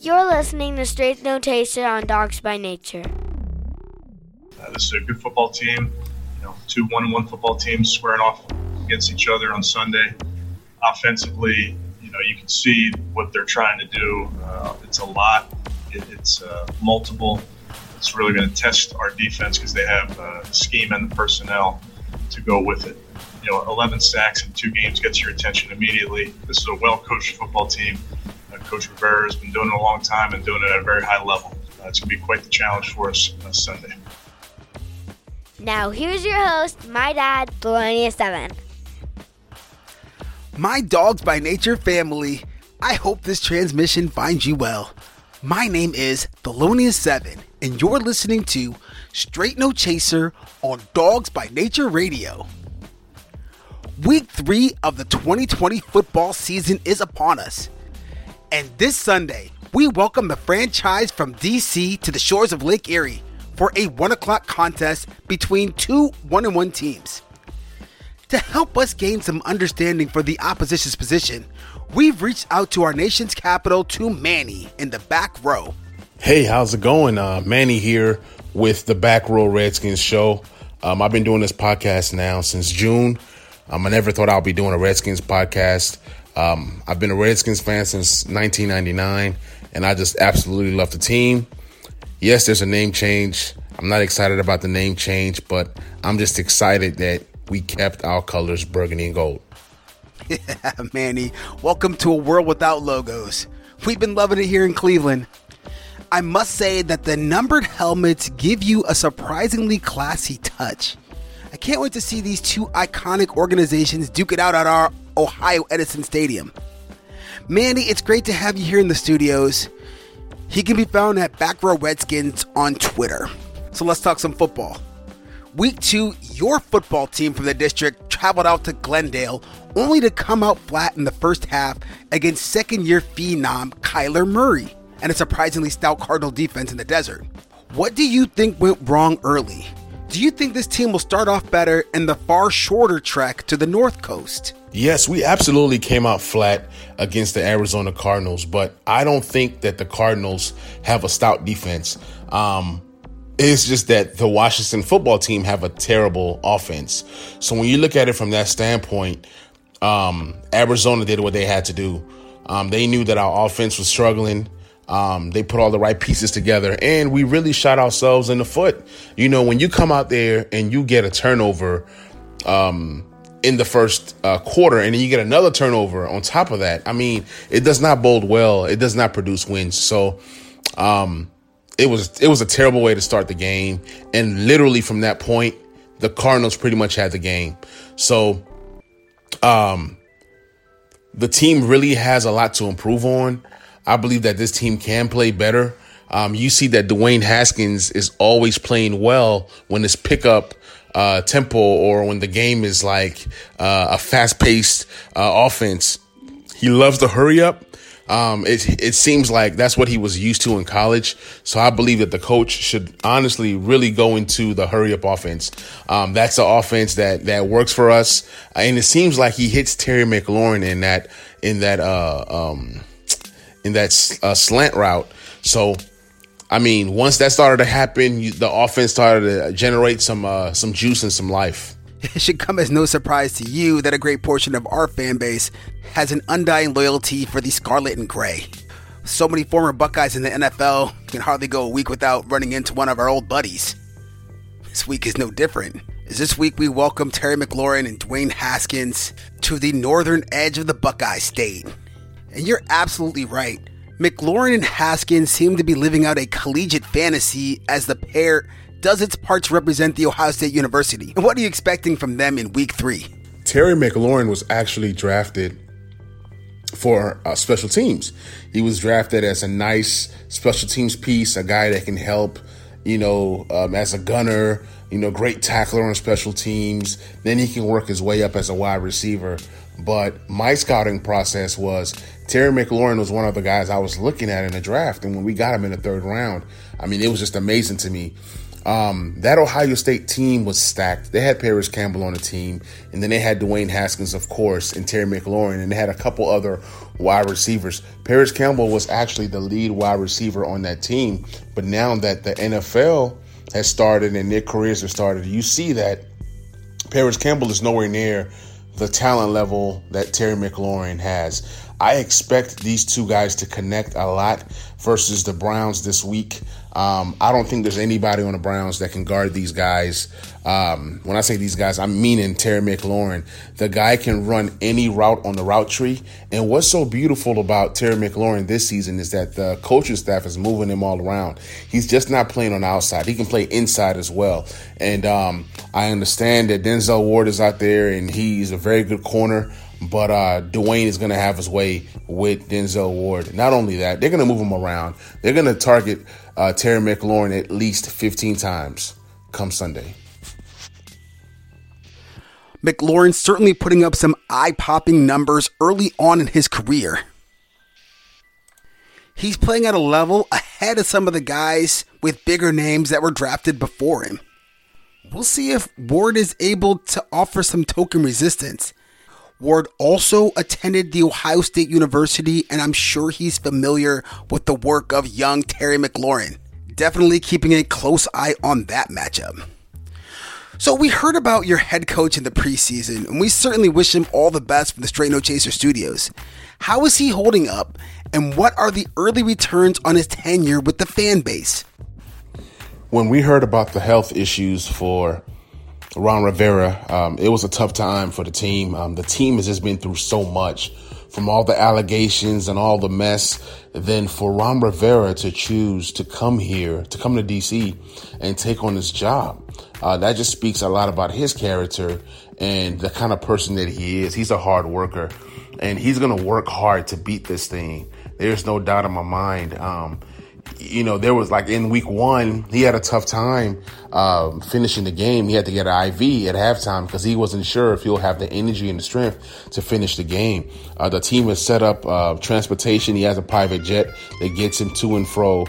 You're listening to Straight Notation on Dogs by Nature. This is a good football team. You know, 2 1-1 football teams squaring off against each other on Sunday. Offensively, you know, you can see what they're trying to do. It's a lot. It's multiple. It's really going to test our defense because they have the scheme and the personnel to go with it. You know, 11 sacks in 2 games gets your attention immediately. This is a well-coached football team. Coach Rivera has been doing it a long time and doing it at a very high level. It's going to be quite the challenge for us on Sunday. Now here's your host, my dad, Thelonious Seven. My Dogs by Nature family, I hope this transmission finds you well. My name is Thelonious Seven, and you're listening to Straight No Chaser on Dogs by Nature Radio. Week 3 of the 2020 football season is upon us. And this Sunday, we welcome the franchise from D.C. to the shores of Lake Erie for a 1 o'clock contest between 2 1-1 teams. To help us gain some understanding for the opposition's position, we've reached out to our nation's capital to Manny in the back row. Hey, how's it going? Manny here with the Back Row Redskins show. I've been doing this podcast now since June. I never thought I'd be doing a Redskins podcast. I've been a Redskins fan since 1999, and I just absolutely love the team. Yes, there's a name change. I'm not excited about the name change, but I'm just excited that we kept our colors burgundy and gold. Yeah, Manny, welcome to a world without logos. We've been loving it here in Cleveland. I must say that the numbered helmets give you a surprisingly classy touch. I can't wait to see these two iconic organizations duke it out at our Ohio Edison Stadium. Manny, it's great to have you here in the studios. He can be found at Back Row Redskins on Twitter. So let's talk some football. Week 2, your football team from the district traveled out to Glendale only to come out flat in the first half against second-year phenom Kyler Murray and a surprisingly stout Cardinal defense in the desert. What do you think went wrong early? Do you think this team will start off better in the far shorter trek to the North Coast? Yes, we absolutely came out flat against the Arizona Cardinals, but I don't think that the Cardinals have a stout defense. It's just that the Washington football team have a terrible offense. So when you look at it from that standpoint, Arizona did what they had to do. They knew that our offense was struggling. They put all the right pieces together, and we really shot ourselves in the foot. You know, when you come out there and you get a turnover in the first quarter, and then you get another turnover on top of that. I mean, it does not bode well. It does not produce wins. So it was a terrible way to start the game. And literally from that point, the Cardinals pretty much had the game. So the team really has a lot to improve on. I believe that this team can play better. You see that Dwayne Haskins is always playing well when it's pickup tempo or when the game is like a fast-paced offense. He loves to hurry up. It seems like that's what he was used to in college. So I believe that the coach should honestly really go into the hurry-up offense. That's an offense that works for us. And it seems like he hits Terry McLaurin in that slant route. So, I mean, once that started to happen, the offense started to generate some juice and some life. It should come as no surprise to you that a great portion of our fan base has an undying loyalty for the Scarlet and Gray. So many former Buckeyes in the NFL can hardly go a week without running into one of our old buddies. This week is no different. As this week we welcome Terry McLaurin and Dwayne Haskins to the northern edge of the Buckeye State. And you're absolutely right. McLaurin and Haskins seem to be living out a collegiate fantasy as the pair does its part to represent the Ohio State University. And what are you expecting from them in week 3? Terry McLaurin was actually drafted for special teams. He was drafted as a nice special teams piece, a guy that can help, you know, as a gunner, you know, great tackler on special teams. Then he can work his way up as a wide receiver. But my scouting process was Terry McLaurin was one of the guys I was looking at in the draft. And when we got him in the 3rd round, I mean, it was just amazing to me. That Ohio State team was stacked. They had Paris Campbell on the team, and then they had Dwayne Haskins, of course, and Terry McLaurin, and they had a couple other wide receivers. Paris Campbell was actually the lead wide receiver on that team, but now that the NFL has started and their careers have started, you see that Paris Campbell is nowhere near the talent level that Terry McLaurin has. I expect these two guys to connect a lot versus the Browns this week. I don't think there's anybody on the Browns that can guard these guys. When I say these guys, I'm meaning Terry McLaurin. The guy can run any route on the route tree. And what's so beautiful about Terry McLaurin this season is that the coaching staff is moving him all around. He's just not playing on the outside. He can play inside as well. And I understand that Denzel Ward is out there, and he's a very good corner. But Dwayne is going to have his way with Denzel Ward. Not only that, they're going to move him around. They're going to target Terry McLaurin at least 15 times come Sunday. McLaurin certainly putting up some eye-popping numbers early on in his career. He's playing at a level ahead of some of the guys with bigger names that were drafted before him. We'll see if Ward is able to offer some token resistance. Ward also attended The Ohio State University, and I'm sure he's familiar with the work of young Terry McLaurin. Definitely keeping a close eye on that matchup. So we heard about your head coach in the preseason, and we certainly wish him all the best from the Straight No Chaser Studios. How is he holding up, and what are the early returns on his tenure with the fan base? When we heard about the health issues for Ron Rivera, it was a tough time for the team. The team has just been through so much, from all the allegations and all the mess. Then for Ron Rivera to choose to come here, to come to DC and take on this job, that just speaks a lot about his character and the kind of person that he is. He's a hard worker, and he's going to work hard to beat this thing. There's no doubt in my mind. You know, there was like in week one, he had a tough time finishing the game. He had to get an IV at halftime because he wasn't sure if he'll have the energy and the strength to finish the game. The team has set up transportation. He has a private jet that gets him to and fro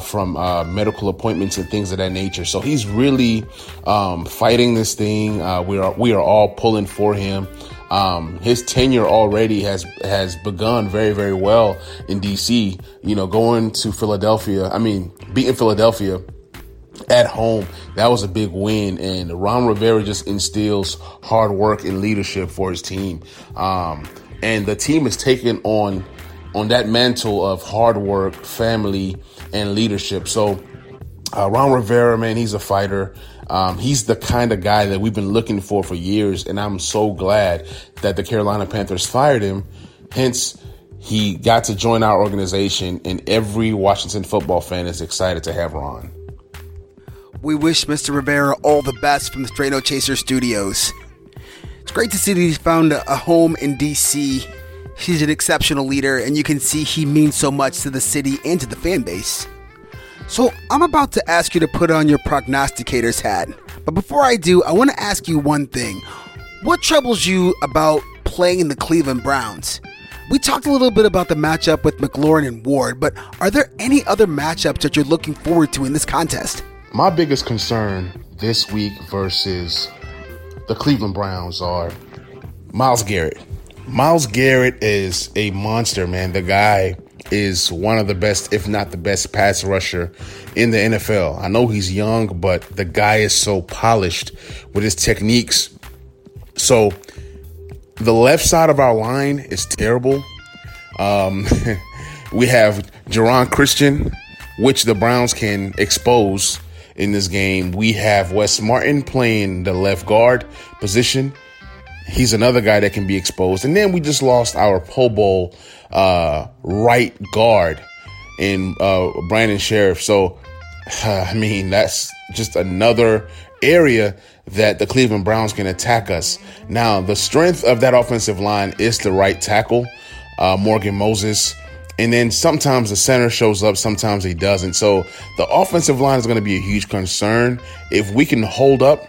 from medical appointments and things of that nature. So he's really fighting this thing. We are all pulling for him. His tenure already has begun very, very well in DC, you know, going to Philadelphia. I mean, beating Philadelphia at home, that was a big win. And Ron Rivera just instills hard work and leadership for his team. And the team is taking on that mantle of hard work, family, and leadership. So Ron Rivera, man, he's a fighter. He's the kind of guy that we've been looking for years, and I'm so glad that the Carolina Panthers fired him. Hence, he got to join our organization, and every Washington football fan is excited to have Ron. We wish Mr. Rivera all the best from the Straight No Chaser Studios. It's great to see that he's found a home in D.C. He's an exceptional leader, and you can see he means so much to the city and to the fan base. So I'm about to ask you to put on your prognosticator's hat. But before I do, I want to ask you one thing. What troubles you about playing in the Cleveland Browns? We talked a little bit about the matchup with McLaurin and Ward, but are there any other matchups that you're looking forward to in this contest? My biggest concern this week versus the Cleveland Browns are Myles Garrett. Myles Garrett is a monster, man. The guy is one of the best, if not the best, pass rusher in the NFL. I know he's young, but the guy is so polished with his techniques. So the left side of our line is terrible. We have Jerron Christian, which the Browns can expose in this game. We have Wes Martin playing the left guard position. He's another guy that can be exposed. And then we just lost our Pro Bowl right guard in Brandon Sheriff. So, I mean, that's just another area that the Cleveland Browns can attack us. Now, the strength of that offensive line is the right tackle, Morgan Moses. And then sometimes the center shows up, sometimes he doesn't. So the offensive line is going to be a huge concern. If we can hold up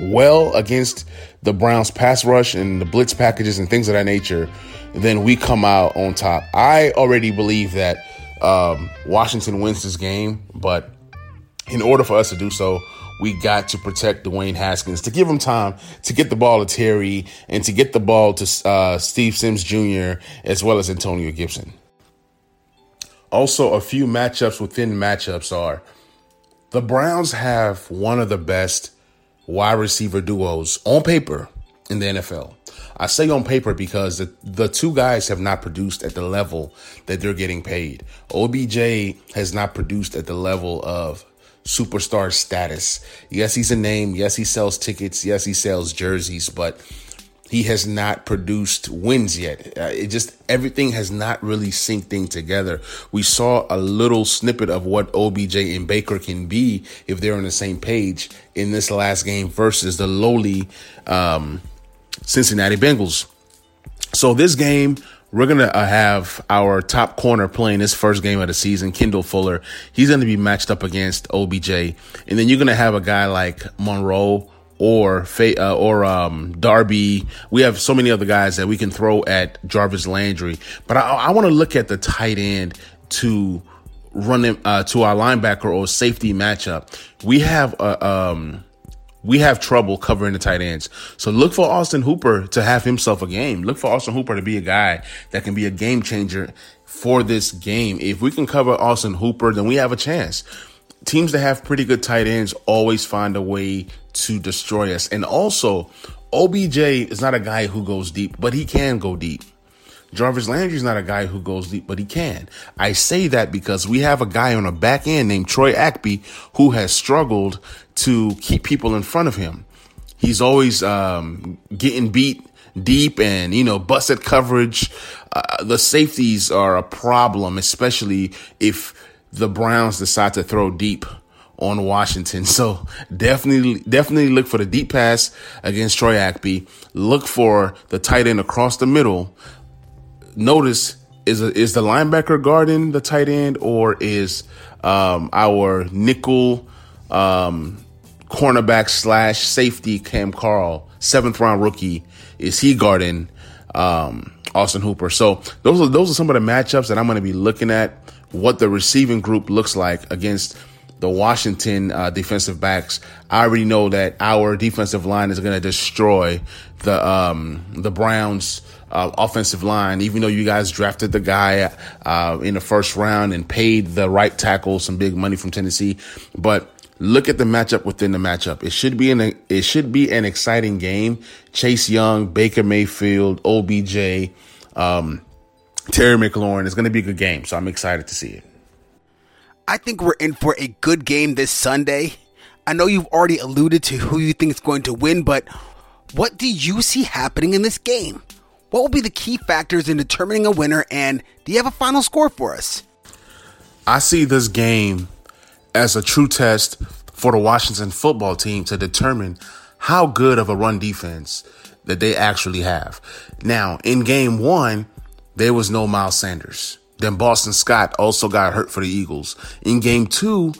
well against the Browns pass rush and the blitz packages and things of that nature, then we come out on top. I already believe that Washington wins this game, but In order for us to do so, we got to protect Dwayne Haskins, to give him time to get the ball to Terry and to get the ball to Steve Sims Jr. as well as Antonio Gibson. Also, a few matchups within matchups are the Browns have one of the best wide receiver duos on paper in the NFL. I say on paper because the two guys have not produced at the level that they're getting paid. OBJ has not produced at the level of superstar status. Yes, he's a name. Yes, he sells tickets. Yes, he sells jerseys, but he has not produced wins yet. Everything has not really synced in together. We saw a little snippet of what OBJ and Baker can be if they're on the same page in this last game versus the lowly Cincinnati Bengals. So this game, we're going to have our top corner playing this first game of the season, Kendall Fuller. He's going to be matched up against OBJ. And then you're going to have a guy like Monroe or Darby. We have so many other guys that we can throw at Jarvis Landry. But I want to look at the tight end to run him to our linebacker or safety matchup. We have trouble covering the tight ends. So look for Austin Hooper to have himself a game. Look for Austin Hooper to be a guy that can be a game changer for this game. If we can cover Austin Hooper, then we have a chance. Teams that have pretty good tight ends always find a way to destroy us. And also, OBJ is not a guy who goes deep, but he can go deep. Jarvis Landry is not a guy who goes deep, but he can. I say that because we have a guy on the back end named Troy Apke who has struggled to keep people in front of him. He's always getting beat deep and, busted coverage. The safeties are a problem, especially if the Browns decide to throw deep on Washington. So definitely look for the deep pass against Troy Apke. Look for the tight end across the middle. Notice, is the linebacker guarding the tight end, or is our nickel cornerback / safety Cam Carl, 7th-round rookie, is he guarding Austin Hooper? So those are some of the matchups that I'm going to be looking at, what the receiving group looks like against the Washington defensive backs. I already know that our defensive line is going to destroy the Browns' offensive line, even though you guys drafted the guy in the first round and paid the right tackle some big money from Tennessee. But look at the matchup within the matchup. It should be an exciting game. Chase Young, Baker Mayfield, OBJ, Terry McLaurin. It's going to be a good game, so I'm excited to see it. I think we're in for a good game this Sunday. I know you've already alluded to who you think is going to win, but what do you see happening in this game? What will be the key factors in determining a winner, and do you have a final score for us? I see this game as a true test for the Washington football team to determine how good of a run defense that they actually have. Now, in game one, there was no Miles Sanders. Then Boston Scott also got hurt for the Eagles. In game two,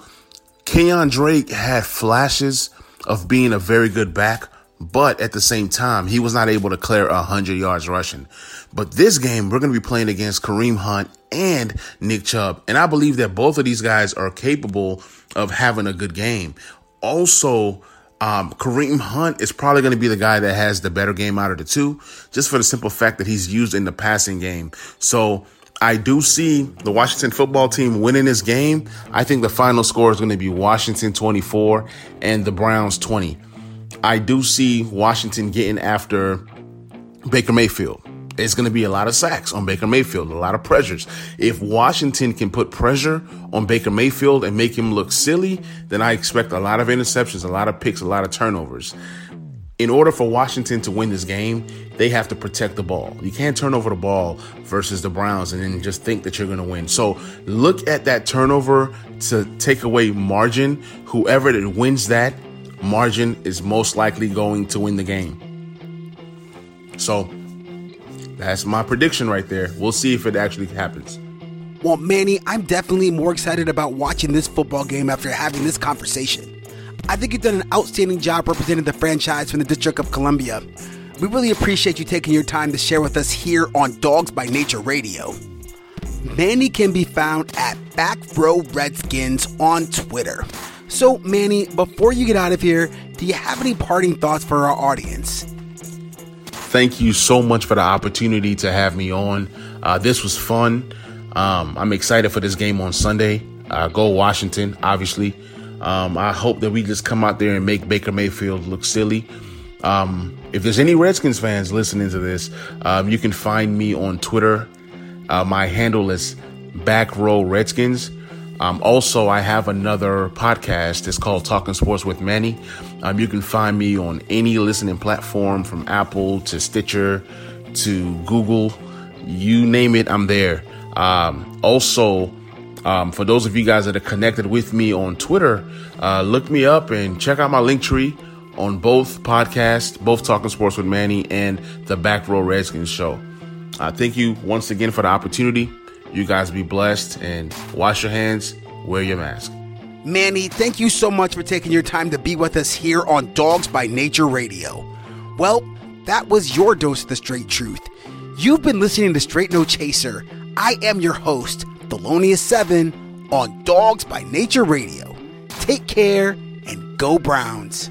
Keon Drake had flashes of being a very good back, but at the same time, he was not able to clear 100 yards rushing. But this game, we're going to be playing against Kareem Hunt and Nick Chubb. And I believe that both of these guys are capable of having a good game. Also, Kareem Hunt is probably going to be the guy that has the better game out of the two, just for the simple fact that he's used in the passing game. So I do see the Washington football team winning this game. I think the final score is going to be Washington 24 and the Browns 20. I do see Washington getting after Baker Mayfield. It's going to be a lot of sacks on Baker Mayfield, a lot of pressures. If Washington can put pressure on Baker Mayfield and make him look silly, then I expect a lot of interceptions, a lot of picks, a lot of turnovers. In order for Washington to win this game, they have to protect the ball. You can't turn over the ball versus the Browns and then just think that you're going to win. So look at that turnover to take away margin. Whoever that wins that margin is most likely going to win the game. So that's my prediction right there. We'll see if it actually happens. Well, Manny, I'm definitely more excited about watching this football game after having this conversation. I think you've done an outstanding job representing the franchise from the District of Columbia. We really appreciate you taking your time to share with us here on Dogs by Nature Radio. Manny can be found at Back Row Redskins on Twitter. So, Manny, before you get out of here, do you have any parting thoughts for our audience? Thank you so much for the opportunity to have me on. This was fun. I'm excited for this game on Sunday. Go Washington, obviously. I hope that we just come out there and make Baker Mayfield look silly. If there's any Redskins fans listening to this, you can find me on Twitter. My handle is Back Row Redskins. Also, I have another podcast. It's called Talking Sports with Manny. You can find me on any listening platform from Apple to Stitcher to Google. You name it, I'm there. For those of you guys that are connected with me on Twitter, look me up and check out my Linktree on both podcasts, both Talking Sports with Manny and the Back Row Redskins show. Thank you once again for the opportunity. You guys be blessed and wash your hands, wear your mask. Manny, thank you so much for taking your time to be with us here on Dogs by Nature Radio. Well, that was your dose of the straight truth. You've been listening to Straight No Chaser. I am your host, Thelonious Seven, on Dogs by Nature Radio. Take care and go Browns.